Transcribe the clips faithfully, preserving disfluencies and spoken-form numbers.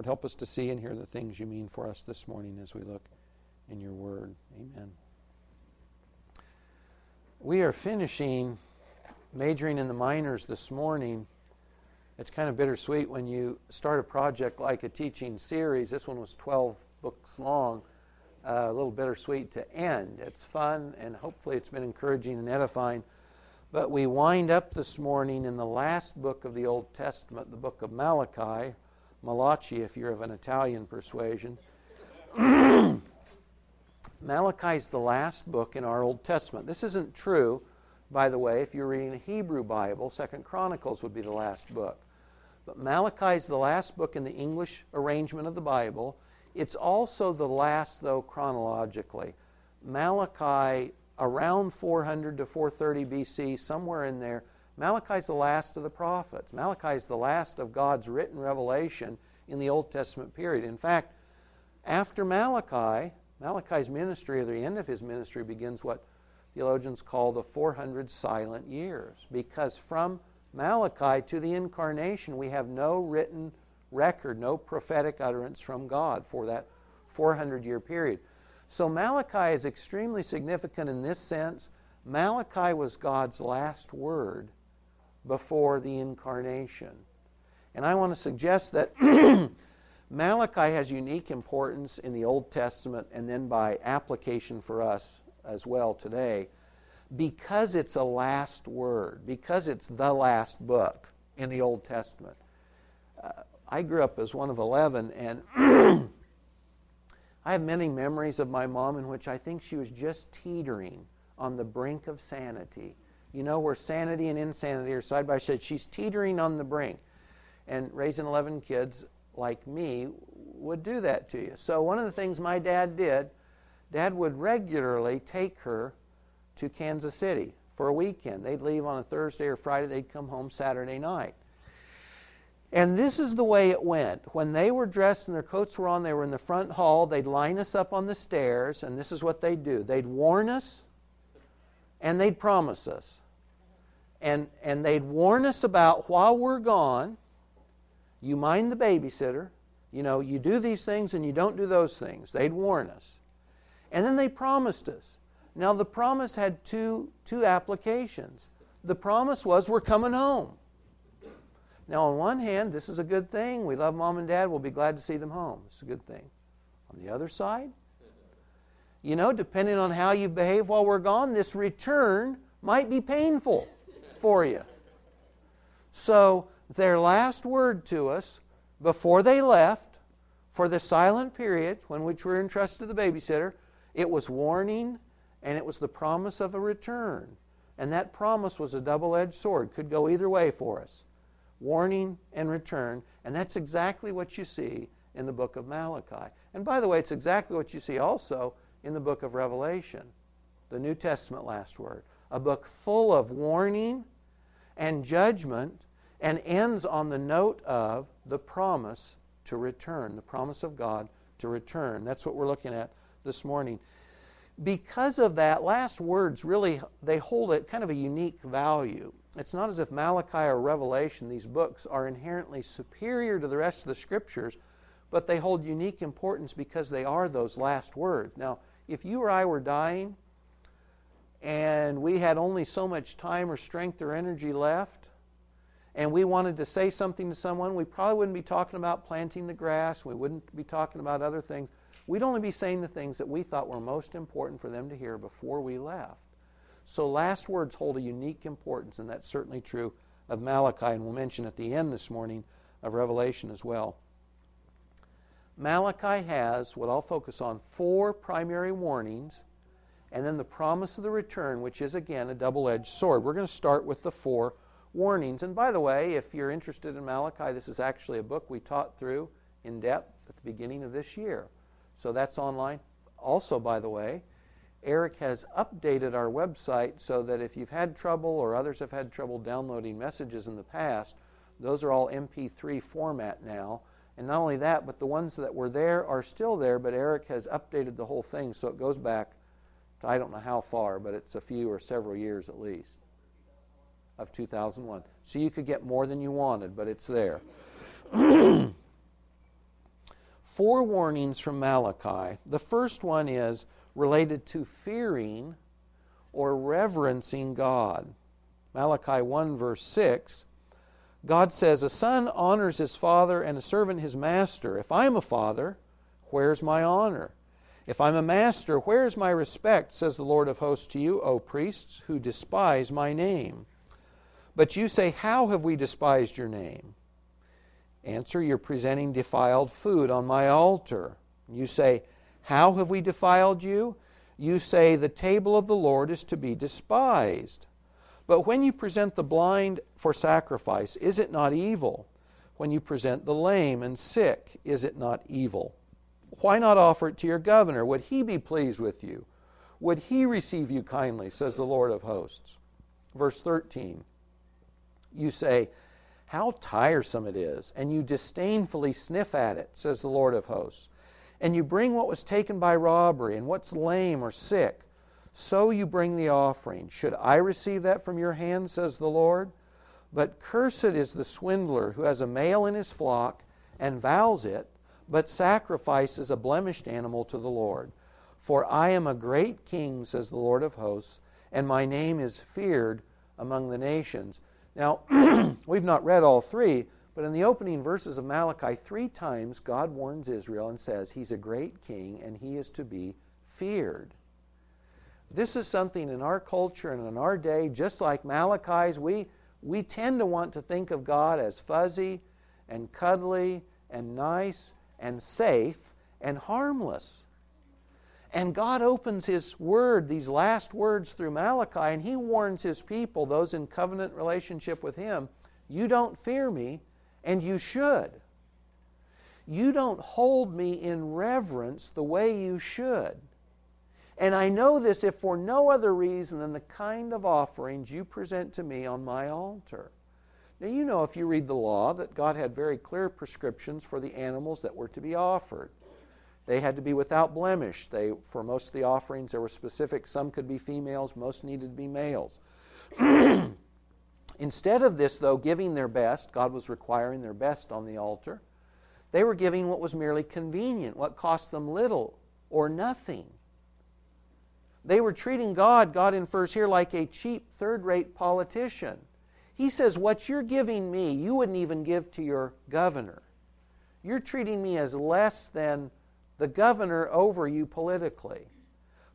Lord, help us to see and hear the things you mean for us this morning as we look in your word. Amen. We are finishing majoring in the minors this morning. It's kind of bittersweet when you start a project like a teaching series. This one was twelve books long. Uh, a little bittersweet to end. It's fun, and hopefully it's been encouraging and edifying. But we wind up this morning in the last book of the Old Testament, the book of Malachi, Malachi if you're of an Italian persuasion. Malachi's the last book in our Old Testament. This isn't true, by the way, if you're reading a Hebrew Bible. Second Chronicles would be the last book. But Malachi is the last book in the English arrangement of the Bible. It's also the last, though, chronologically. Malachi, around four hundred to four thirty B C, somewhere in there, Malachi is the last of the prophets. Malachi is the last of God's written revelation in the Old Testament period. In fact, after Malachi, Malachi's ministry, or the end of his ministry, begins what theologians call the four hundred silent years, because from Malachi to the incarnation we have no written record, no prophetic utterance from God for that four hundred year period. So Malachi is extremely significant in this sense. Malachi was God's last word before the incarnation. And I want to suggest that Malachi has unique importance in the Old Testament and then by application for us as well today, because it's a last word, because it's the last book in the Old Testament. Uh, I grew up as one of eleven, and I have many memories of my mom in which I think she was just teetering on the brink of sanity. You know, where sanity and insanity are side by side, she's teetering on the brink. And raising eleven kids like me would do that to you. So one of the things my dad did, Dad would regularly take her to Kansas City for a weekend. They'd leave on a Thursday or Friday. They'd come home Saturday night. And this is the way it went. When they were dressed and their coats were on, they were in the front hall. They'd line us up on the stairs, and this is what they'd do. They'd warn us, and they'd promise us. And, and they'd warn us about, while we're gone, you mind the babysitter. You know, you do these things and you don't do those things. They'd warn us. And then they promised us. Now, the promise had two, two applications. The promise was, we're coming home. Now, on one hand, this is a good thing. We love Mom and Dad. We'll be glad to see them home. It's a good thing. On the other side, you know, depending on how you behave while we're gone, this return might be painful for you. So their last word to us before they left for the silent period in which we're entrusted to the babysitter, it was warning and it was the promise of a return. And that promise was a double-edged sword. Could go either way for us. Warning and return, and that's exactly what you see in the book of Malachi. And by the way, it's exactly what you see also in the book of Revelation, the New Testament last word, a book full of warning and judgment, and ends on the note of the promise to return, the promise of God to return. That's what we're looking at this morning. Because of that, last words really, they hold it kind of a unique value. It's not as if Malachi or Revelation, these books, are inherently superior to the rest of the Scriptures, but they hold unique importance because they are those last words. Now, if you or I were dying and we had only so much time or strength or energy left, and we wanted to say something to someone, we probably wouldn't be talking about planting the grass, we wouldn't be talking about other things. We'd only be saying the things that we thought were most important for them to hear before we left. So last words hold a unique importance, and that's certainly true of Malachi, and we'll mention at the end this morning of Revelation as well. Malachi has what I'll focus on, four primary warnings, and then the promise of the return, which is, again, a double-edged sword. We're going to start with the four warnings. And by the way, if you're interested in Malachi, this is actually a book we taught through in depth at the beginning of this year. So that's online. Also, by the way, Eric has updated our website so that if you've had trouble or others have had trouble downloading messages in the past, those are all M P three format now. And not only that, but the ones that were there are still there, but Eric has updated the whole thing so it goes back to I don't know how far, but it's a few or several years at least of two thousand one. So you could get more than you wanted, but it's there. four warnings from Malachi. The first one is related to fearing or reverencing God. Malachi one verse six, God says, "A son honors his father and a servant his master. If I'm a father, where's my honor? If I'm a master, where's my respect, says the Lord of hosts to you, O priests, who despise my name. But you say, how have we despised your name? Answer, you're presenting defiled food on my altar. You say, how have we defiled you? You say, the table of the Lord is to be despised. But when you present the blind for sacrifice, is it not evil? When you present the lame and sick, is it not evil? Why not offer it to your governor? Would he be pleased with you? Would he receive you kindly, says the Lord of hosts." Verse thirteen, you say, how tiresome it is, and you disdainfully sniff at it, says the Lord of hosts. And you bring what was taken by robbery, and what's lame or sick. So you bring the offering. Should I receive that from your hand, says the Lord? But cursed is the swindler who has a male in his flock and vows it, but sacrifices a blemished animal to the Lord. For I am a great king, says the Lord of hosts, and my name is feared among the nations. Now, we've not read all three, but in the opening verses of Malachi, three times God warns Israel and says he's a great king and he is to be feared. This is something in our culture and in our day, just like Malachi's, we, we tend to want to think of God as fuzzy and cuddly and nice and safe and harmless. And God opens His Word, these last words through Malachi, and He warns His people, those in covenant relationship with Him, you don't fear me, and you should. You don't hold me in reverence the way you should. And I know this if for no other reason than the kind of offerings you present to me on my altar. Now you know if you read the law that God had very clear prescriptions for the animals that were to be offered. They had to be without blemish. They, for most of the offerings, there were specific. Some could be females, most needed to be males. Instead of this, though, giving their best, God was requiring their best on the altar, they were giving what was merely convenient, what cost them little or nothing. They were treating God, God infers here, like a cheap third-rate politician. He says, what you're giving me, you wouldn't even give to your governor. You're treating me as less than the governor over you politically.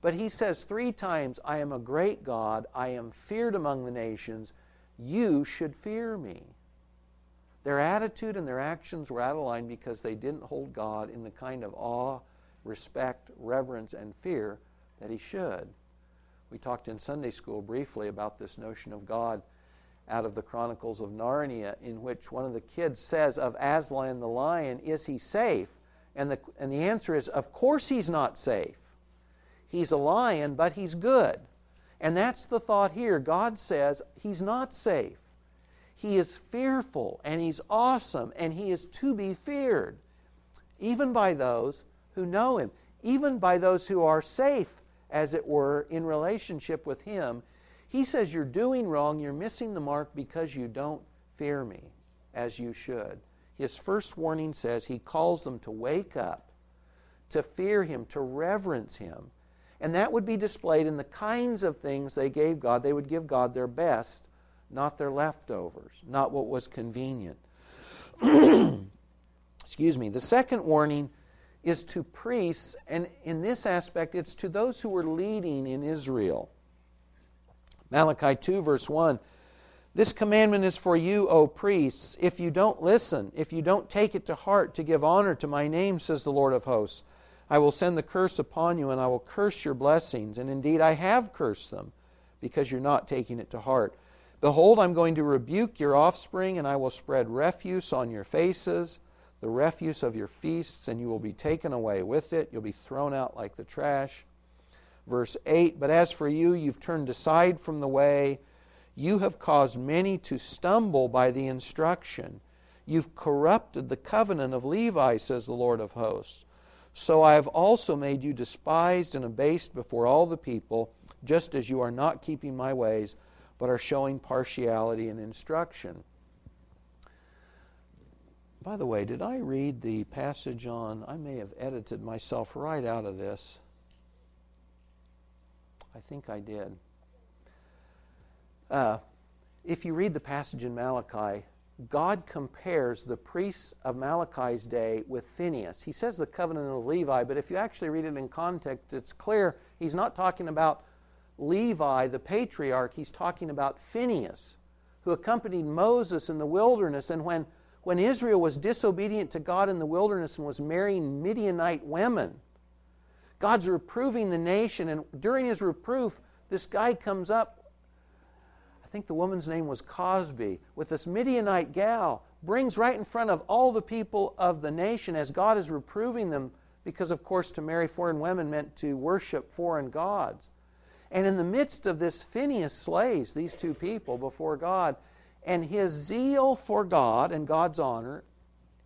But he says three times, I am a great God, I am feared among the nations, you should fear me. Their attitude and their actions were out of line because they didn't hold God in the kind of awe, respect, reverence, and fear that He should. We talked in Sunday school briefly about this notion of God out of the Chronicles of Narnia, in which one of the kids says of Aslan the lion, is he safe? And the, and the answer is, of course he's not safe. He's a lion, but he's good. And that's the thought here. God says he's not safe. He is fearful, and he's awesome, and he is to be feared, even by those who know him, even by those who are safe, as it were, in relationship with him. He says you're doing wrong, you're missing the mark because you don't fear me, as you should. His first warning says he calls them to wake up, to fear him, to reverence him. And that would be displayed in the kinds of things they gave God. They would give God their best, not their leftovers, not what was convenient. Excuse me. The second warning is to priests, and in this aspect, it's to those who were leading in Israel. Malachi two verse one, this commandment is for you, O priests, if you don't listen, if you don't take it to heart to give honor to my name, says the Lord of hosts, I will send the curse upon you, and I will curse your blessings. And indeed, I have cursed them, because you're not taking it to heart. Behold, I'm going to rebuke your offspring, and I will spread refuse on your faces, the refuse of your feasts, and you will be taken away with it. You'll be thrown out like the trash. Verse eight, but as for you, you've turned aside from the way. You have caused many to stumble by the instruction. You've corrupted the covenant of Levi, says the Lord of hosts. So I have also made you despised and abased before all the people, just as you are not keeping my ways, but are showing partiality and instruction. By the way, did I read the passage on, I may have edited myself right out of this. I think I did. Uh, if you read the passage in Malachi, God compares the priests of Malachi's day with Phinehas. He says the covenant of Levi, but if you actually read it in context, it's clear he's not talking about Levi, the patriarch. He's talking about Phinehas, who accompanied Moses in the wilderness. And when, when Israel was disobedient to God in the wilderness and was marrying Midianite women, God's reproving the nation. And during his reproof, this guy comes up, I think the woman's name was Cosby, with this Midianite gal, brings right in front of all the people of the nation as God is reproving them, because, of course, to marry foreign women meant to worship foreign gods. And in the midst of this, Phinehas slays these two people before God. And his zeal for God and God's honor,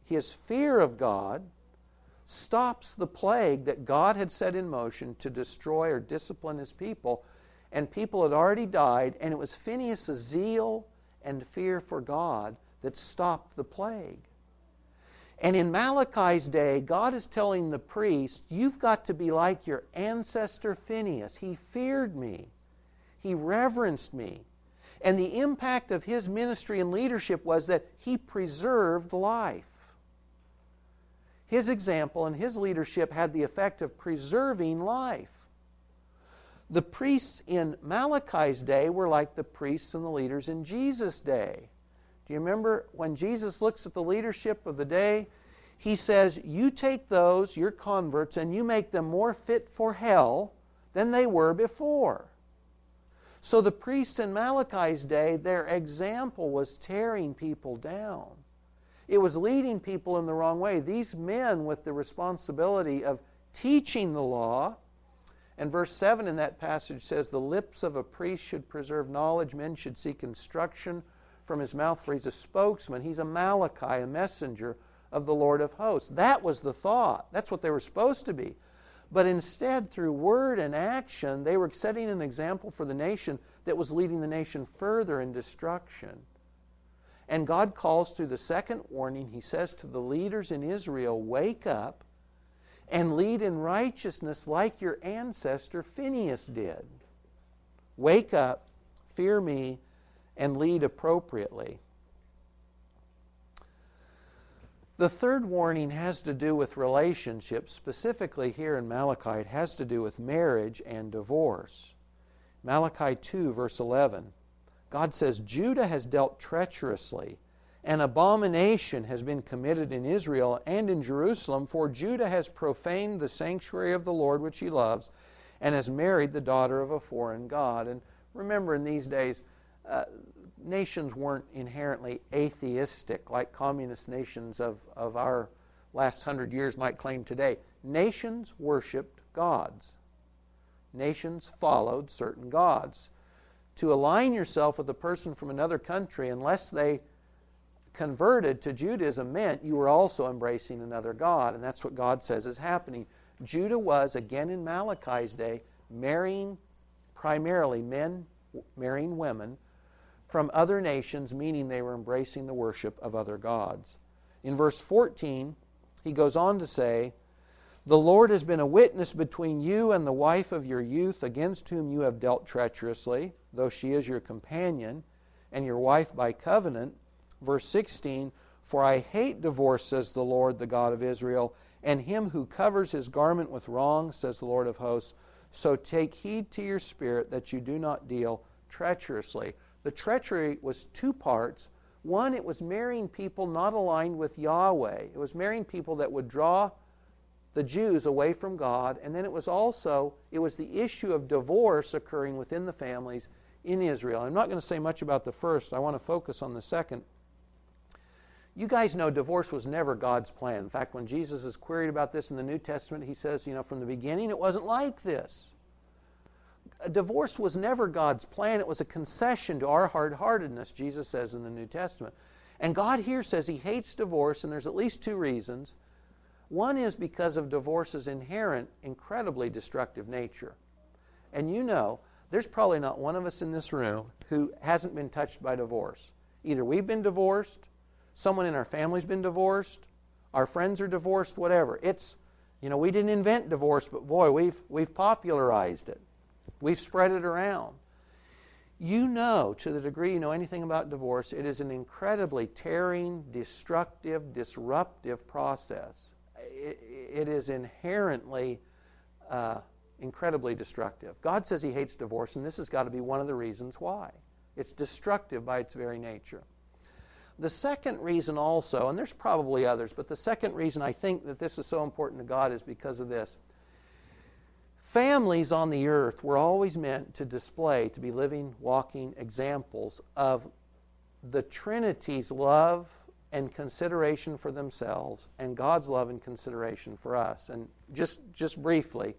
his fear of God, stops the plague that God had set in motion to destroy or discipline his people. And people had already died, and it was Phinehas' zeal and fear for God that stopped the plague. And in Malachi's day, God is telling the priest, you've got to be like your ancestor Phinehas. He feared me. He reverenced me. And the impact of his ministry and leadership was that he preserved life. His example and his leadership had the effect of preserving life. The priests in Malachi's day were like the priests and the leaders in Jesus' day. Do you remember when Jesus looks at the leadership of the day? He says, you take those, your converts, and you make them more fit for hell than they were before. So the priests in Malachi's day, their example was tearing people down. It was leading people in the wrong way. These men with the responsibility of teaching the law, and verse seven in that passage says, the lips of a priest should preserve knowledge. Men should seek instruction from his mouth, for he's a spokesman. He's a Malachi, a messenger of the Lord of hosts. That was the thought. That's what they were supposed to be. But instead, through word and action, they were setting an example for the nation that was leading the nation further in destruction. And God calls through the second warning. He says to the leaders in Israel, wake up and lead in righteousness like your ancestor Phinehas did. Wake up, fear me, and lead appropriately. The third warning has to do with relationships. Specifically here in Malachi, it has to do with marriage and divorce. Malachi two, verse eleven, God says, Judah has dealt treacherously. An abomination has been committed in Israel and in Jerusalem, for Judah has profaned the sanctuary of the Lord which he loves, and has married the daughter of a foreign god. And remember, in these days, uh, nations weren't inherently atheistic like communist nations of, of our last hundred years might claim today. Nations worshipped gods. Nations followed certain gods. To align yourself with a person from another country, unless they converted to Judaism, meant you were also embracing another god, and that's what God says is happening. Judah was, again in Malachi's day, marrying primarily men, marrying women from other nations, meaning they were embracing the worship of other gods. In verse fourteen, he goes on to say, the Lord has been a witness between you and the wife of your youth, against whom you have dealt treacherously, though she is your companion and your wife by covenant. Verse sixteen, for I hate divorce, says the Lord, the God of Israel, and him who covers his garment with wrong, says the Lord of hosts. So take heed to your spirit that you do not deal treacherously. The treachery was two parts. One, it was marrying people not aligned with Yahweh. It was marrying people that would draw the Jews away from God. And then it was also, it was the issue of divorce occurring within the families in Israel. I'm not going to say much about the first. I want to focus on the second. You guys know divorce was never God's plan. In fact, when Jesus is queried about this in the New Testament, he says, you know, from the beginning it wasn't like this. A divorce was never God's plan. It was a concession to our hard-heartedness, Jesus says in the New Testament. And God here says he hates divorce, and there's at least two reasons. One is because of divorce's inherent, incredibly destructive nature. And you know, there's probably not one of us in this room who hasn't been touched by divorce. Either we've been divorced, someone in our family's been divorced, our friends are divorced, whatever. It's, you know, we didn't invent divorce, but boy, we've, we've popularized it. We've spread it around. You know, to the degree you know anything about divorce, it is an incredibly tearing, destructive, disruptive process. It, it is inherently uh, incredibly destructive. God says He hates divorce, and this has got to be one of the reasons why. It's destructive by its very nature. The second reason also, and there's probably others, but the second reason I think that this is so important to God is because of this. Families on the earth were always meant to display, to be living, walking examples of the Trinity's love and consideration for themselves and God's love and consideration for us. And just, just briefly,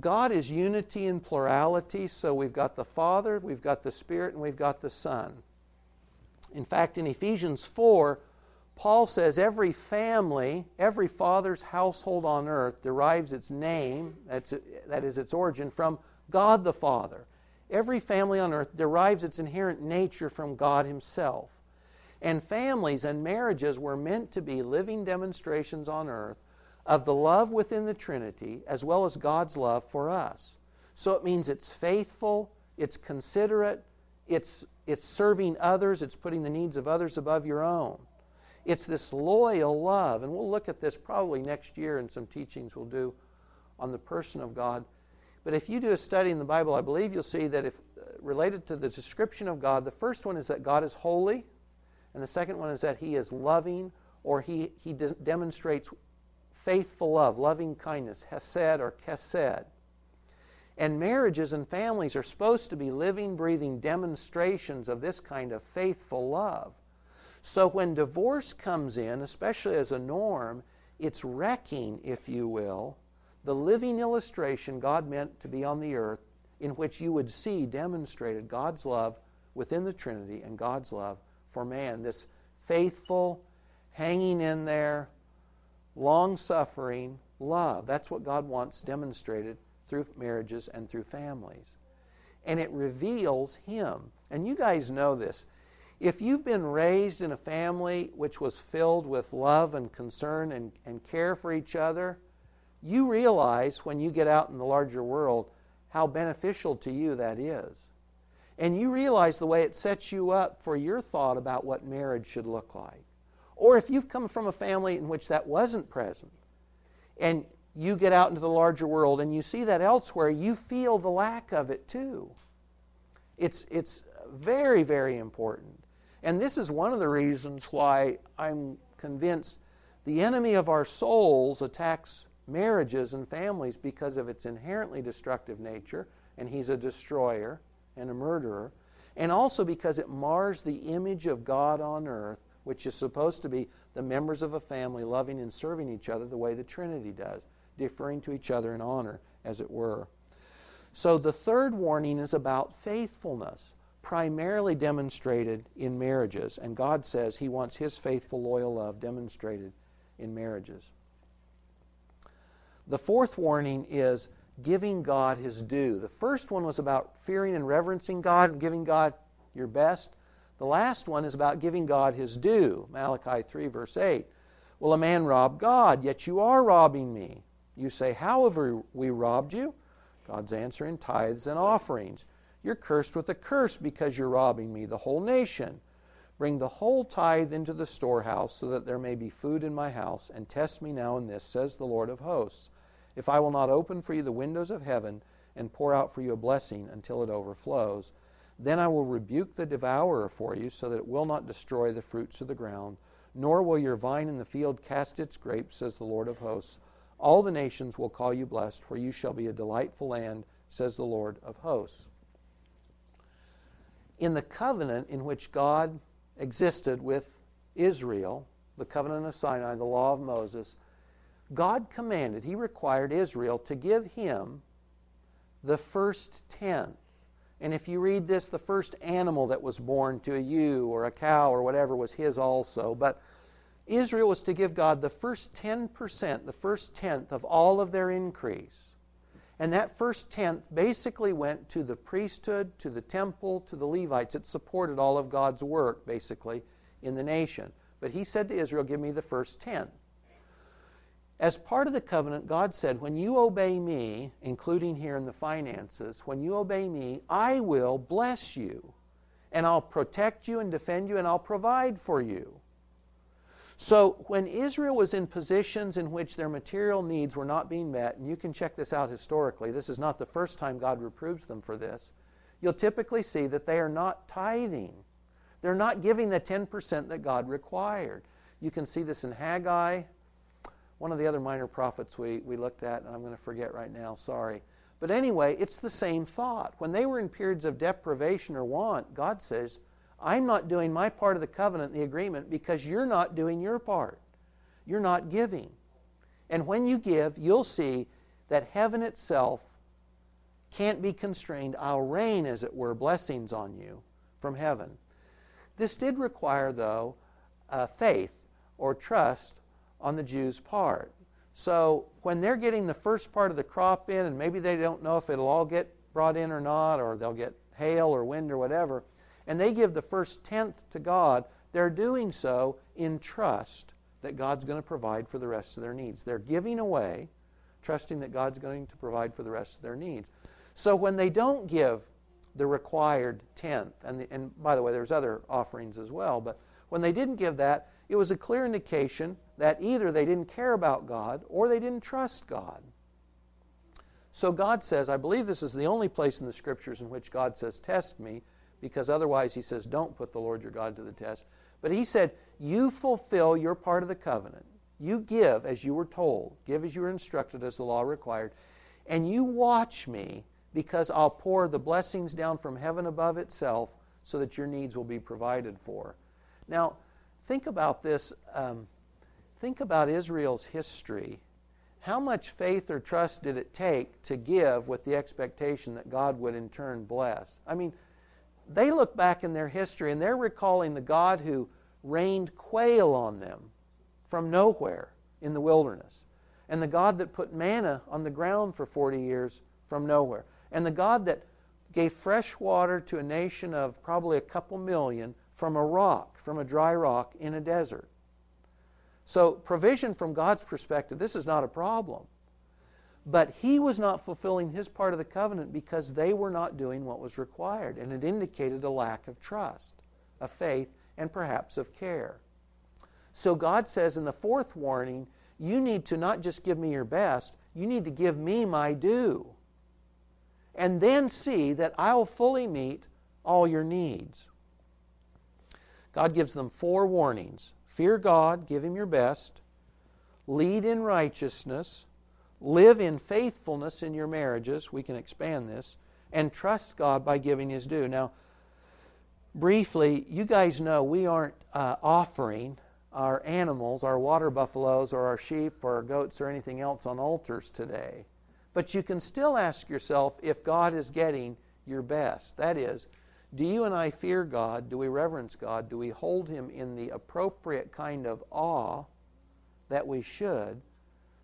God is unity and plurality, so we've got the Father, we've got the Spirit, and we've got the Son. In fact, in Ephesians four, Paul says every family, every father's household on earth derives its name, that's, that is its origin, from God the Father. Every family on earth derives its inherent nature from God Himself. And families and marriages were meant to be living demonstrations on earth of the love within the Trinity as well as God's love for us. So it means it's faithful, it's considerate, it's It's serving others. It's putting the needs of others above your own. It's this loyal love. And we'll look at this probably next year in some teachings we'll do on the person of God. But if you do a study in the Bible, I believe you'll see that if related to the description of God, the first one is that God is holy, and the second one is that He is loving, or He, he de- demonstrates faithful love, loving kindness, hesed or kesed. And marriages and families are supposed to be living, breathing demonstrations of this kind of faithful love. So when divorce comes in, especially as a norm, it's wrecking, if you will, the living illustration God meant to be on the earth, in which you would see demonstrated God's love within the Trinity and God's love for man. This faithful, hanging in there, long-suffering love. That's what God wants demonstrated through marriages and through families. And it reveals Him. And you guys know this. If you've been raised in a family which was filled with love and concern and, and care for each other, you realize when you get out in the larger world how beneficial to you that is. And you realize the way it sets you up for your thought about what marriage should look like. Or if you've come from a family in which that wasn't present, and you get out into the larger world and you see that elsewhere, you feel the lack of it too. It's, it's very, very important. And this is one of the reasons why I'm convinced the enemy of our souls attacks marriages and families because of its inherently destructive nature, and he's a destroyer and a murderer, and also because it mars the image of God on earth, which is supposed to be the members of a family loving and serving each other the way the Trinity does, deferring to each other in honor, as it were. So the third warning is about faithfulness, primarily demonstrated in marriages. And God says He wants His faithful, loyal love demonstrated in marriages. The fourth warning is giving God His due. The first one was about fearing and reverencing God and giving God your best. The last one is about giving God His due. Malachi three, verse eight. Will a man rob God? Yet you are robbing me. You say, how have we robbed you? God's answer, in tithes and offerings. You're cursed with a curse because you're robbing me, the whole nation. Bring the whole tithe into the storehouse so that there may be food in my house, and test me now in this, says the Lord of hosts, if I will not open for you the windows of heaven and pour out for you a blessing until it overflows. Then I will rebuke the devourer for you so that it will not destroy the fruits of the ground, nor will your vine in the field cast its grapes, says the Lord of hosts. All the nations will call you blessed, for you shall be a delightful land, says the Lord of hosts. In the covenant in which God existed with Israel, the covenant of Sinai, the law of Moses, God commanded, He required Israel to give Him the first tenth. And if you read this, the first animal that was born to a ewe or a cow or whatever was His also. But Israel was to give God the first ten percent, the first tenth of all of their increase. And that first tenth basically went to the priesthood, to the temple, to the Levites. It supported all of God's work, basically, in the nation. But he said to Israel, give me the first ten. As part of the covenant, God said, when you obey me, including here in the finances, when you obey me, I will bless you, and I'll protect you and defend you, and I'll provide for you. So when Israel was in positions in which their material needs were not being met, and you can check this out historically, this is not the first time God reproves them for this, you'll typically see that they are not tithing. They're not giving the ten percent that God required. You can see this in Haggai, one of the other minor prophets we, we looked at, and I'm going to forget right now, sorry. But anyway, it's the same thought. When they were in periods of deprivation or want, God says, I'm not doing my part of the covenant, the agreement, because you're not doing your part. You're not giving. And when you give, you'll see that heaven itself can't be constrained. I'll rain, as it were, blessings on you from heaven. This did require, though, uh, faith or trust on the Jews' part. So when they're getting the first part of the crop in, and maybe they don't know if it'll all get brought in or not, or they'll get hail or wind or whatever, and they give the first tenth to God, they're doing so in trust that God's going to provide for the rest of their needs. They're giving away, trusting that God's going to provide for the rest of their needs. So when they don't give the required tenth, and, the, and by the way, there's other offerings as well, but when they didn't give that, it was a clear indication that either they didn't care about God or they didn't trust God. So God says, I believe this is the only place in the Scriptures in which God says, test me, because otherwise he says, don't put the Lord your God to the test. But he said, you fulfill your part of the covenant. You give as you were told. Give as you were instructed, as the law required. And you watch me, because I'll pour the blessings down from heaven above itself so that your needs will be provided for. Now, think about this. Um, think about Israel's history. How much faith or trust did it take to give with the expectation that God would in turn bless? I mean, they look back in their history and they're recalling the God who rained quail on them from nowhere in the wilderness, and the God that put manna on the ground for forty years from nowhere, and the God that gave fresh water to a nation of probably a couple million from a rock, from a dry rock in a desert. So provision from God's perspective, this is not a problem. But he was not fulfilling his part of the covenant because they were not doing what was required, and it indicated a lack of trust, of faith, and perhaps of care. So God says in the fourth warning, you need to not just give me your best, you need to give me my due, and then see that I'll fully meet all your needs. God gives them four warnings. Fear God, give him your best, lead in righteousness, live in faithfulness in your marriages, we can expand this, and trust God by giving his due. Now, briefly, you guys know we aren't uh, offering our animals, our water buffaloes or our sheep or our goats or anything else on altars today. But you can still ask yourself if God is getting your best. That is, do you and I fear God? Do we reverence God? Do we hold him in the appropriate kind of awe that we should,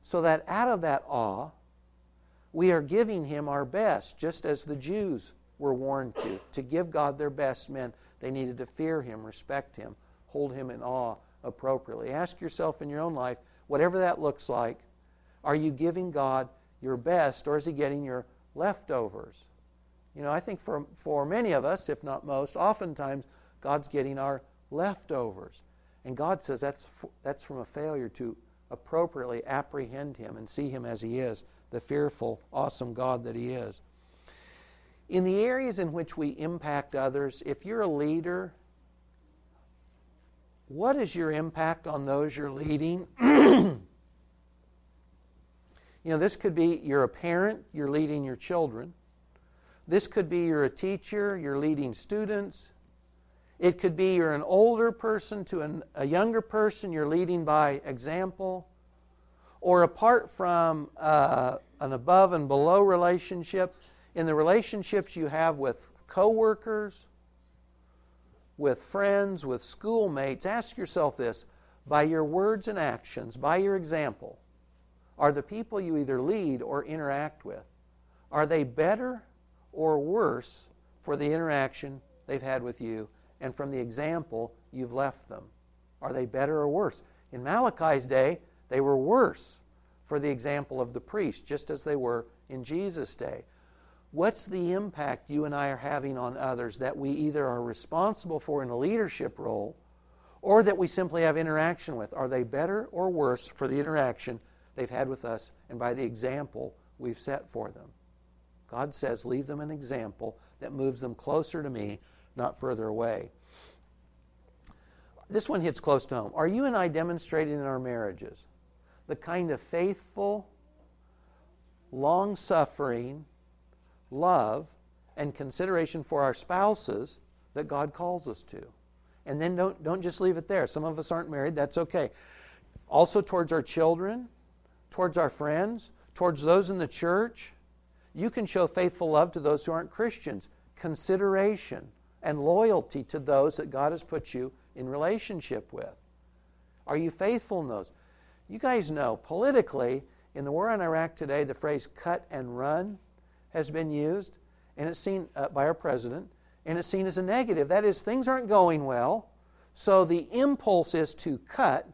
so that out of that awe, we are giving him our best, just as the Jews were warned to. To give God their best meant they needed to fear him, respect him, hold him in awe appropriately. Ask yourself in your own life, whatever that looks like, are you giving God your best, or is he getting your leftovers? You know, I think for, for many of us, if not most, oftentimes God's getting our leftovers. And God says that's, that's from a failure to appropriately apprehend him and see him as he is, the fearful, awesome God that he is. In the areas in which we impact others, if you're a leader, what is your impact on those you're leading? You know, this could be you're a parent, you're leading your children. This could be you're a teacher, you're leading students. It could be you're an older person to an, a younger person, you're leading by example. Or apart from uh, an above and below relationship, in the relationships you have with coworkers, with friends, with schoolmates, ask yourself this, by your words and actions, by your example, are the people you either lead or interact with, are they better or worse for the interaction they've had with you and from the example you've left them. Are they better or worse? In Malachi's day, they were worse for the example of the priest, just as they were in Jesus' day. What's the impact you and I are having on others that we either are responsible for in a leadership role or that we simply have interaction with? Are they better or worse for the interaction they've had with us and by the example we've set for them? God says, leave them an example that moves them closer to me, not further away. This one hits close to home. Are you and I demonstrating in our marriages the kind of faithful, long-suffering love and consideration for our spouses that God calls us to? And then don't, don't just leave it there. Some of us aren't married. That's okay. Also towards our children, towards our friends, towards those in the church. You can show faithful love to those who aren't Christians, consideration and loyalty to those that God has put you in relationship with. Are you faithful in those? You guys know, politically, in the war on Iraq today, the phrase cut and run has been used, and it's seen uh, by our president, and it's seen as a negative. That is, things aren't going well, so the impulse is to cut,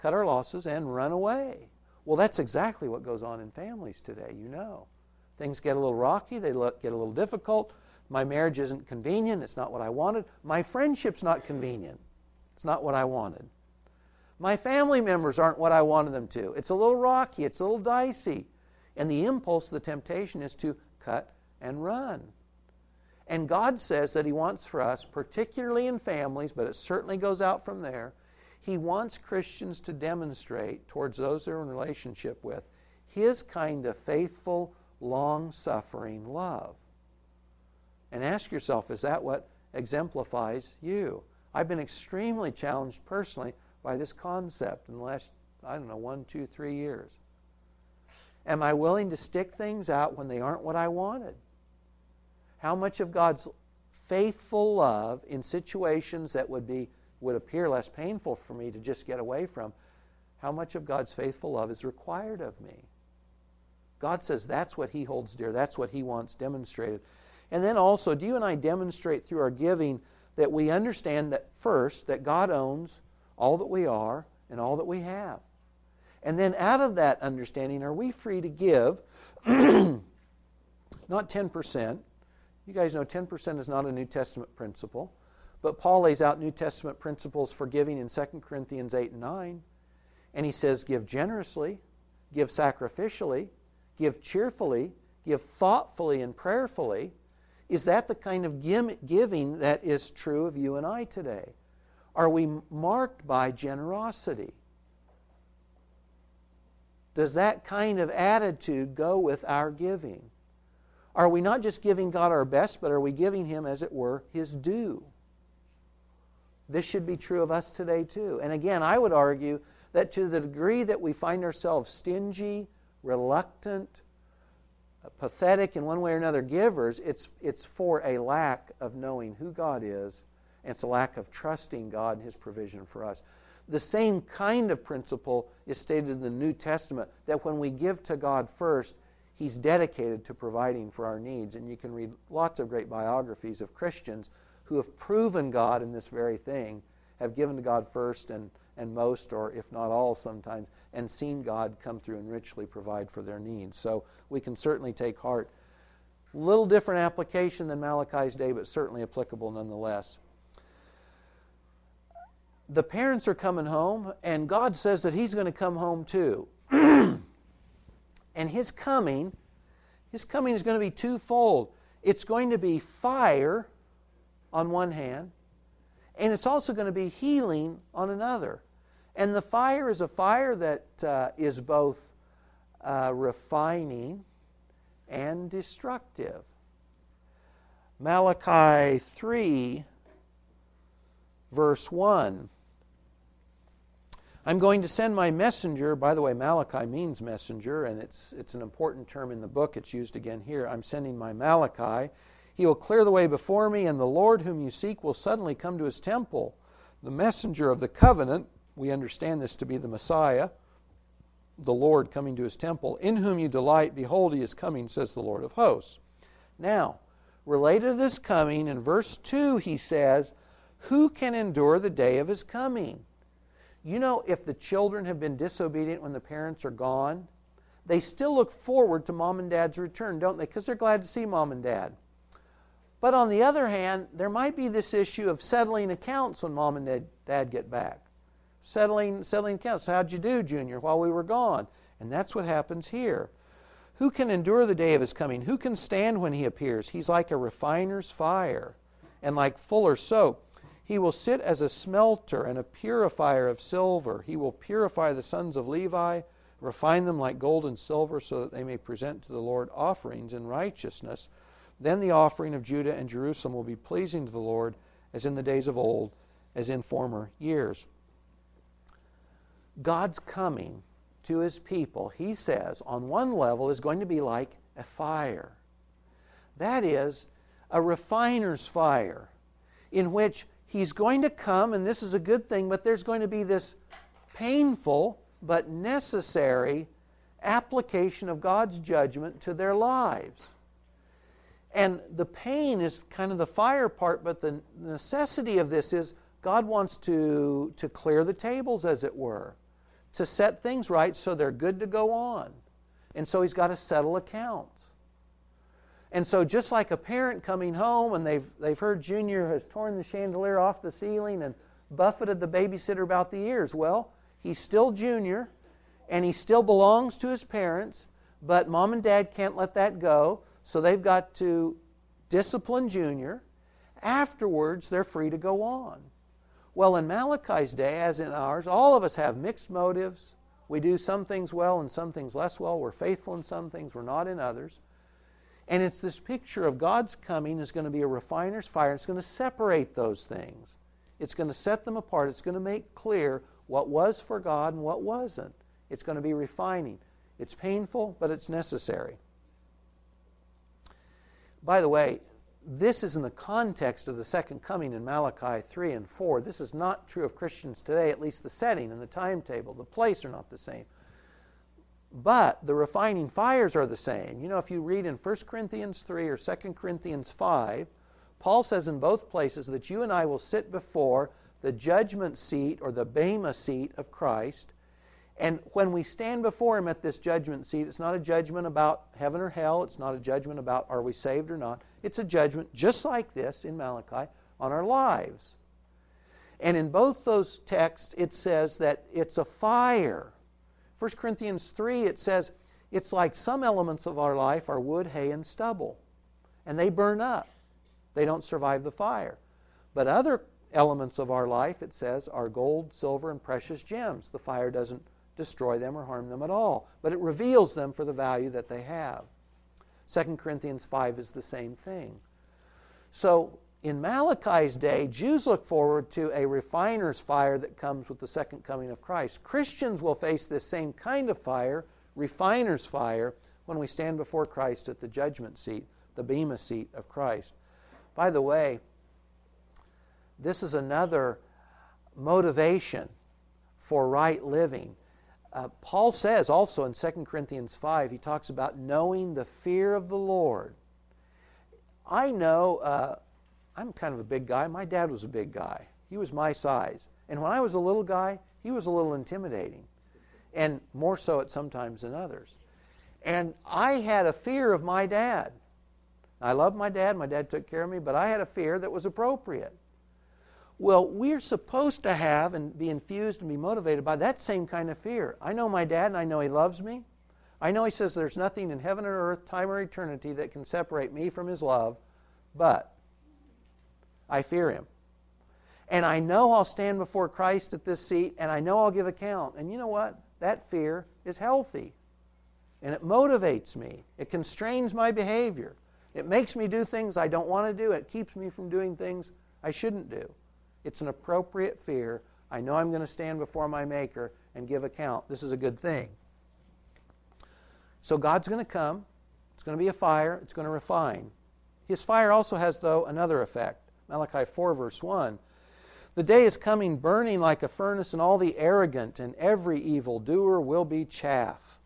cut our losses and run away. Well, that's exactly what goes on in families today, you know. Things get a little rocky, they look, get a little difficult. My marriage isn't convenient, it's not what I wanted. My friendship's not convenient, it's not what I wanted. My family members aren't what I wanted them to. It's a little rocky, it's a little dicey. And the impulse, the temptation is to cut and run. And God says that He wants for us, particularly in families, but it certainly goes out from there, He wants Christians to demonstrate towards those they're in relationship with His kind of faithful, long-suffering love. And ask yourself, is that what exemplifies you? I've been extremely challenged personally by this concept in the last, I don't know, one, two, three years. Am I willing to stick things out when they aren't what I wanted? How much of God's faithful love in situations that would be would appear less painful for me to just get away from, how much of God's faithful love is required of me? God says that's what He holds dear. That's what He wants demonstrated. And then also, do you and I demonstrate through our giving that we understand that first, that God owns all that we are and all that we have? And then out of that understanding, are we free to give, not ten percent. You guys know ten percent is not a New Testament principle, but Paul lays out New Testament principles for giving in Second Corinthians eight and nine, and he says, give generously, give sacrificially, give cheerfully, give thoughtfully and prayerfully. Is that the kind of giving that is true of you and I today? Are we marked by generosity? Does that kind of attitude go with our giving? Are we not just giving God our best, but are we giving Him, as it were, His due? This should be true of us today too. And again, I would argue that to the degree that we find ourselves stingy, reluctant, pathetic in one way or another givers, it's, it's for a lack of knowing who God is, and it's a lack of trusting God and His provision for us. The same kind of principle is stated in the New Testament, that when we give to God first, He's dedicated to providing for our needs. And you can read lots of great biographies of Christians who have proven God in this very thing, have given to God first and, and most, or if not all sometimes, and seen God come through and richly provide for their needs. So we can certainly take heart. Little different application than Malachi's day, but certainly applicable nonetheless. The parents are coming home, and God says that He's going to come home too. And His coming, His coming is going to be twofold. It's going to be fire on one hand, and it's also going to be healing on another. And the fire is a fire that uh, is both uh, refining and destructive. Malachi three, verse one. I'm going to send my messenger. By the way, Malachi means messenger, and it's it's an important term in the book. It's used again here. I'm sending my Malachi. He will clear the way before me, and the Lord whom you seek will suddenly come to His temple. The messenger of the covenant, we understand this to be the Messiah, the Lord coming to His temple, in whom you delight, behold, He is coming, says the Lord of hosts. Now, related to this coming, in verse two he says, Who can endure the day of his coming? You know, if the children have been disobedient when the parents are gone, they still look forward to mom and dad's return, don't they? Because they're glad to see mom and dad. But on the other hand, there might be this issue of settling accounts when mom and dad get back. Settling, settling accounts. How'd you do, Junior, while we were gone? And that's what happens here. Who can endure the day of his coming? Who can stand when he appears? He's like a refiner's fire and like fuller's soap. He will sit as a smelter and a purifier of silver. He will purify the sons of Levi, refine them like gold and silver, so that they may present to the Lord offerings in righteousness. Then the offering of Judah and Jerusalem will be pleasing to the Lord, as in the days of old, as in former years. God's coming to his people, he says, on one level is going to be like a fire. That is, a refiner's fire, in which he's going to come, and this is a good thing, but there's going to be this painful but necessary application of God's judgment to their lives. And the pain is kind of the fire part, but the necessity of this is God wants to, to clear the tables, as it were, to set things right so they're good to go on. And so he's got to settle accounts. And so just like a parent coming home and they've, they've heard Junior has torn the chandelier off the ceiling and buffeted the babysitter about the ears, well, he's still Junior and he still belongs to his parents, but mom and dad can't let that go, so they've got to discipline Junior. Afterwards, they're free to go on. Well, in Malachi's day, as in ours, all of us have mixed motives. We do some things well and some things less well. We're faithful in some things, we're not in others. And it's this picture of God's coming is going to be a refiner's fire. It's going to separate those things. It's going to set them apart. It's going to make clear what was for God and what wasn't. It's going to be refining. It's painful, but it's necessary. By the way, this is in the context of the second coming in Malachi three and four. This is not true of Christians today, at least the setting and the timetable. The place are not the same. But the refining fires are the same. You know, if you read in First Corinthians three or Second Corinthians five, Paul says in both places that you and I will sit before the judgment seat or the Bema seat of Christ. And when we stand before him at this judgment seat, it's not a judgment about heaven or hell. It's not a judgment about are we saved or not. It's a judgment just like this in Malachi on our lives. And in both those texts, it says that it's a fire. First Corinthians three, it says, it's like some elements of our life are wood, hay, and stubble. And they burn up. They don't survive the fire. But other elements of our life, it says, are gold, silver, and precious gems. The fire doesn't destroy them or harm them at all, but it reveals them for the value that they have. Second Corinthians five is the same thing. So in Malachi's day, Jews look forward to a refiner's fire that comes with the second coming of Christ. Christians will face this same kind of fire, refiner's fire, when we stand before Christ at the judgment seat, the Bema seat of Christ. By the way, this is another motivation for right living. Uh, Paul says also in Second Corinthians five, he talks about knowing the fear of the Lord. I know, uh, I'm kind of a big guy. My dad was a big guy. He was my size. And when I was a little guy, he was a little intimidating. And more so at some times than others. And I had a fear of my dad. I loved my dad. My dad took care of me. But I had a fear that was appropriate. Well, we're supposed to have and be infused and be motivated by that same kind of fear. I know my dad, and I know he loves me. I know he says there's nothing in heaven or earth, time or eternity, that can separate me from his love, but I fear him. And I know I'll stand before Christ at this seat, and I know I'll give account. And you know what? That fear is healthy, and it motivates me. It constrains my behavior. It makes me do things I don't want to do. It keeps me from doing things I shouldn't do. It's an appropriate fear. I know I'm going to stand before my Maker and give account. This is a good thing. So God's going to come. It's going to be a fire. It's going to refine. His fire also has, though, another effect. Malachi four, verse one. The day is coming burning like a furnace, and all the arrogant and every evildoer will be chaff.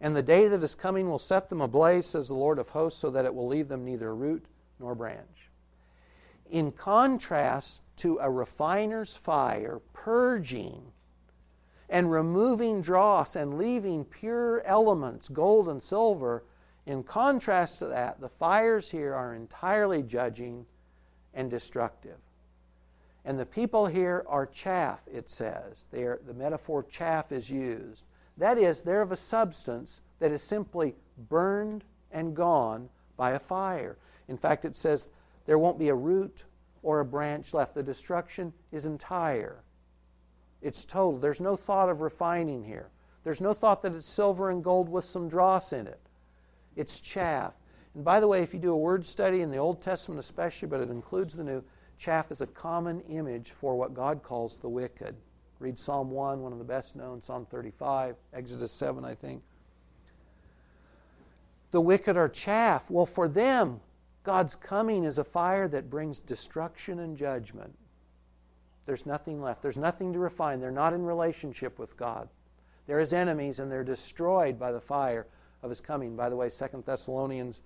And the day that is coming will set them ablaze, says the Lord of hosts, so that it will leave them neither root nor branch. In contrast to a refiner's fire, purging and removing dross and leaving pure elements, gold and silver. In contrast to that, the fires here are entirely judging and destructive. And the people here are chaff, it says. They are, the metaphor chaff is used. That is, they're of a substance that is simply burned and gone by a fire. In fact, it says there won't be a root or a branch left. The destruction is entire. It's total. There's no thought of refining here. There's no thought that it's silver and gold with some dross in it. It's chaff. And by the way, if you do a word study in the Old Testament especially, but it includes the New, chaff is a common image for what God calls the wicked. Read Psalm one, one of the best known, Psalm thirty-five, Exodus seven, I think. The wicked are chaff. Well, for them, God's coming is a fire that brings destruction and judgment. There's nothing left. There's nothing to refine. They're not in relationship with God. They're His enemies, and they're destroyed by the fire of His coming. By the way, Second Thessalonians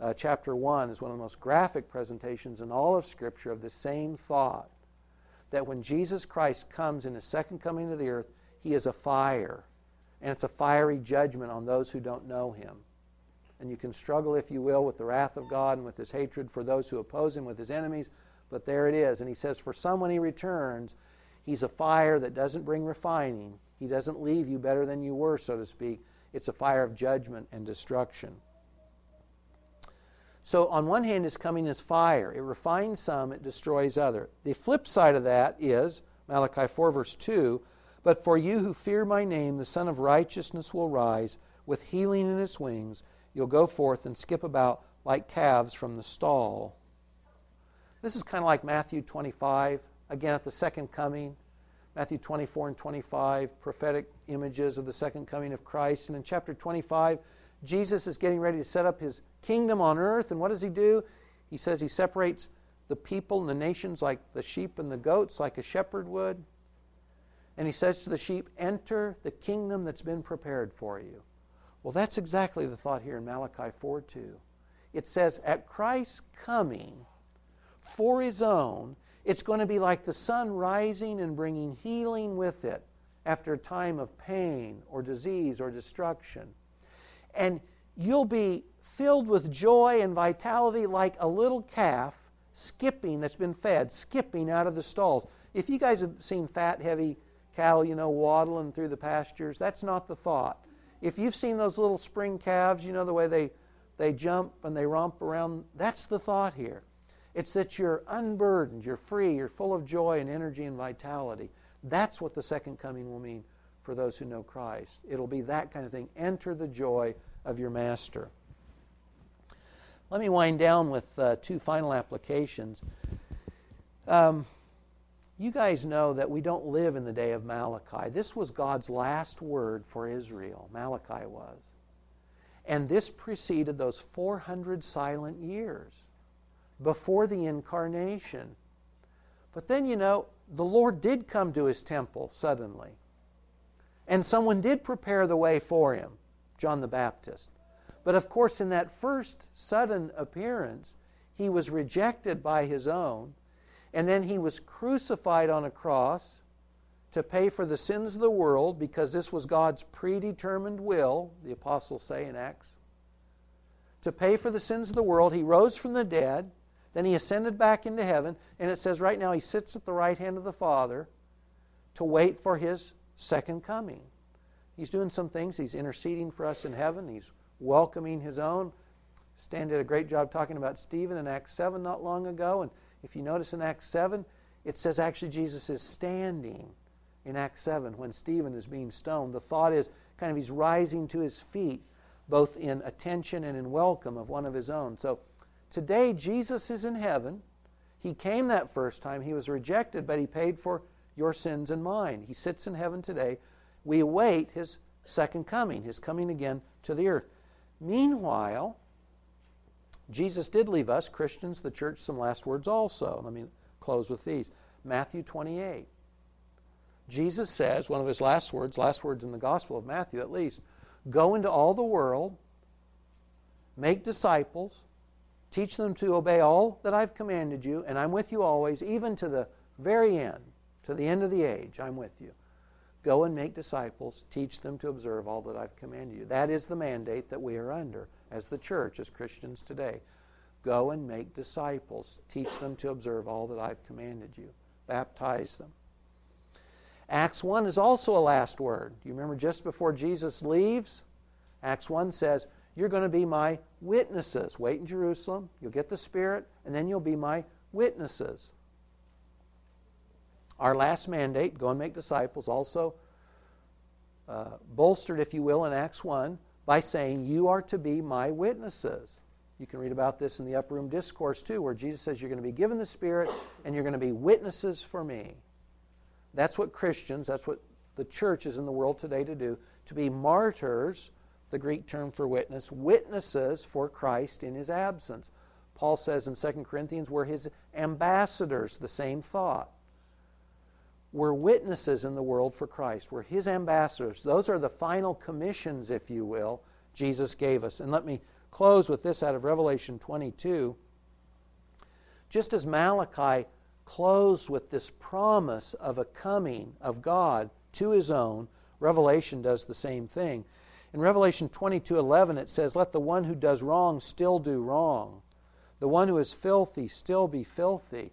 Uh, chapter one is one of the most graphic presentations in all of Scripture of the same thought, that when Jesus Christ comes in His second coming to the earth, He is a fire, and it's a fiery judgment on those who don't know Him. And you can struggle, if you will, with the wrath of God and with His hatred for those who oppose Him, with His enemies, but there it is. And He says, for some, when He returns, He's a fire that doesn't bring refining. He doesn't leave you better than you were, so to speak. It's a fire of judgment and destruction. So on one hand, His coming is fire. It refines some, it destroys others. The flip side of that is, Malachi four, verse two, but for you who fear my name, the Son of Righteousness will rise with healing in His wings. You'll go forth and skip about like calves from the stall. This is kind of like Matthew twenty-five, again at the second coming. Matthew twenty-four and twenty-five, prophetic images of the second coming of Christ. And in chapter twenty-five, Jesus is getting ready to set up His kingdom on earth, and what does He do? He says He separates the people and the nations like the sheep and the goats, like a shepherd would. And He says to the sheep, enter the kingdom that's been prepared for you. Well, that's exactly the thought here in Malachi four two. It says, at Christ's coming for His own, it's going to be like the sun rising and bringing healing with it after a time of pain or disease or destruction. And you'll be filled with joy and vitality like a little calf skipping that's been fed, skipping out of the stalls. If you guys have seen fat, heavy cattle, you know, waddling through the pastures, that's not the thought. If you've seen those little spring calves, you know, the way they, they jump and they romp around, that's the thought here. It's that you're unburdened, you're free, you're full of joy and energy and vitality. That's what the second coming will mean for those who know Christ. It'll be that kind of thing. Enter the joy of your master. Let me wind down with uh, two final applications. Um, you guys know that we don't live in the day of Malachi. This was God's last word for Israel. Malachi was. And this preceded those four hundred silent years before the incarnation. But then, you know, the Lord did come to His temple suddenly. And someone did prepare the way for Him, John the Baptist. But of course, in that first sudden appearance, He was rejected by His own, and then He was crucified on a cross to pay for the sins of the world, because this was God's predetermined will, the apostles say in Acts. To pay for the sins of the world, He rose from the dead, then He ascended back into heaven, and it says right now He sits at the right hand of the Father to wait for His second coming. He's doing some things. He's interceding for us in heaven. He's welcoming His own. Stan did a great job talking about Stephen in Acts seven not long ago. And if you notice in Acts seven, it says actually Jesus is standing in Acts seven when Stephen is being stoned. The thought is kind of He's rising to His feet, both in attention and in welcome of one of His own. So today Jesus is in heaven. He came that first time. He was rejected, but He paid for your sins and mine. He sits in heaven today. We await His second coming, His coming again to the earth. Meanwhile, Jesus did leave us, Christians, the church, some last words also. Let me close with these. Matthew twenty-eight. Jesus says, one of His last words, last words in the Gospel of Matthew at least, go into all the world, make disciples, teach them to obey all that I've commanded you, and I'm with you always, even to the very end, to the end of the age, I'm with you. Go and make disciples, teach them to observe all that I've commanded you. That is the mandate that we are under as the church, as Christians today. Go and make disciples, teach them to observe all that I've commanded you. Baptize them. Acts one is also a last word. You remember just before Jesus leaves, Acts one says, you're going to be my witnesses. Wait in Jerusalem, you'll get the Spirit, and then you'll be my witnesses. Our last mandate, go and make disciples, also uh, bolstered, if you will, in Acts one by saying, you are to be my witnesses. You can read about this in the Upper Room Discourse too, where Jesus says you're going to be given the Spirit and you're going to be witnesses for me. That's what Christians, that's what the church is in the world today to do, to be martyrs, the Greek term for witness, witnesses for Christ in his absence. Paul says in Second Corinthians, we're his ambassadors, the same thought. We're witnesses in the world for Christ. We're his ambassadors. Those are the final commissions, if you will, Jesus gave us. And let me close with this out of Revelation twenty-two. Just as Malachi closed with this promise of a coming of God to his own, Revelation does the same thing. In Revelation twenty-two eleven, it says, let the one who does wrong still do wrong. The one who is filthy still be filthy.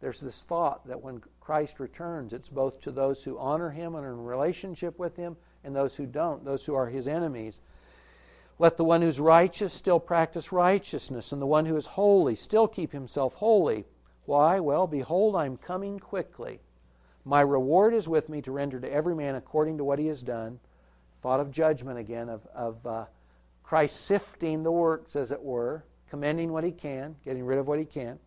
There's this thought that when Christ returns, it's both to those who honor him and are in relationship with him and those who don't, those who are his enemies. Let the one who's righteous still practice righteousness, and the one who is holy still keep himself holy. Why? Well, behold, I'm coming quickly. My reward is with me to render to every man according to what he has done. Thought of judgment again, of, of uh, Christ sifting the works, as it were, commending what he can, getting rid of what he can.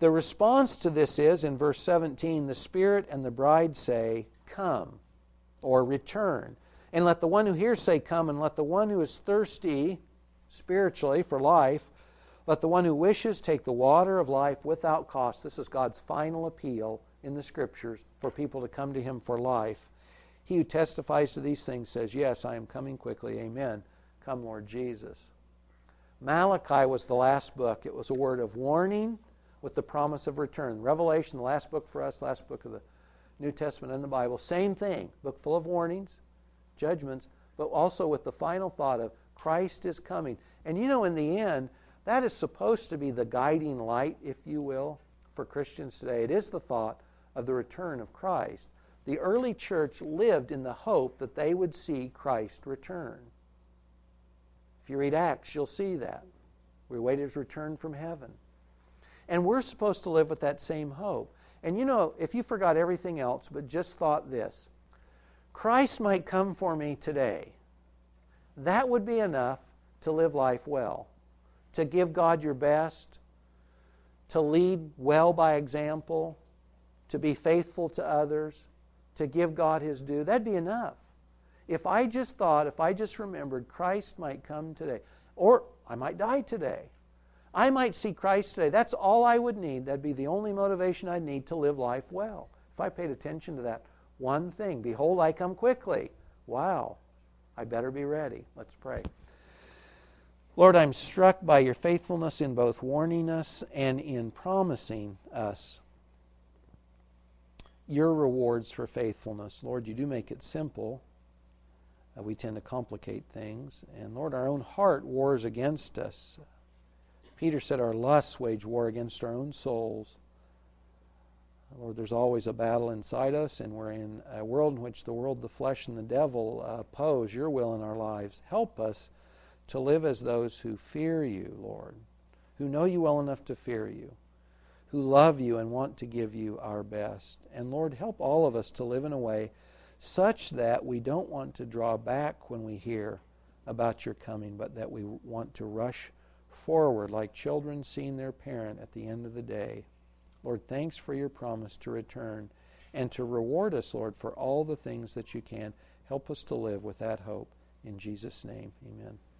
The response to this is, in verse seventeen, the Spirit and the bride say, come, or return. And let the one who hears say, come, and let the one who is thirsty, spiritually, for life, let the one who wishes take the water of life without cost. This is God's final appeal in the Scriptures for people to come to him for life. He who testifies to these things says, yes, I am coming quickly, amen. Come, Lord Jesus. Malachi was the last book. It was a word of warning with the promise of return. Revelation, the last book for us, last book of the New Testament and the Bible, same thing. Book full of warnings, judgments, but also with the final thought of Christ is coming. And you know, in the end, that is supposed to be the guiding light, if you will, for Christians today. It is the thought of the return of Christ. The early church lived in the hope that they would see Christ return. If you read Acts, you'll see that. We wait his return from heaven. And we're supposed to live with that same hope. And you know, if you forgot everything else but just thought this, Christ might come for me today. That would be enough to live life well, to give God your best, to lead well by example, to be faithful to others, to give God his due. That'd be enough. If I just thought, if I just remembered, Christ might come today, or I might die today, I might see Christ today, that's all I would need. That'd be the only motivation I'd need to live life well. If I paid attention to that one thing, behold, I come quickly. Wow, I better be ready. Let's pray. Lord, I'm struck by your faithfulness in both warning us and in promising us your rewards for faithfulness. Lord, you do make it simple. Uh, we tend to complicate things. And Lord, our own heart wars against us. Peter said our lusts wage war against our own souls. Lord, there's always a battle inside us, and we're in a world in which the world, the flesh, and the devil uh, oppose your will in our lives. Help us to live as those who fear you, Lord, who know you well enough to fear you, who love you and want to give you our best. And Lord, help all of us to live in a way such that we don't want to draw back when we hear about your coming, but that we want to rush forward like children seeing their parent at the end of the day. Lord, thanks for your promise to return and to reward us, Lord, for all the things that you can. Help us to live with that hope. In Jesus' name, amen.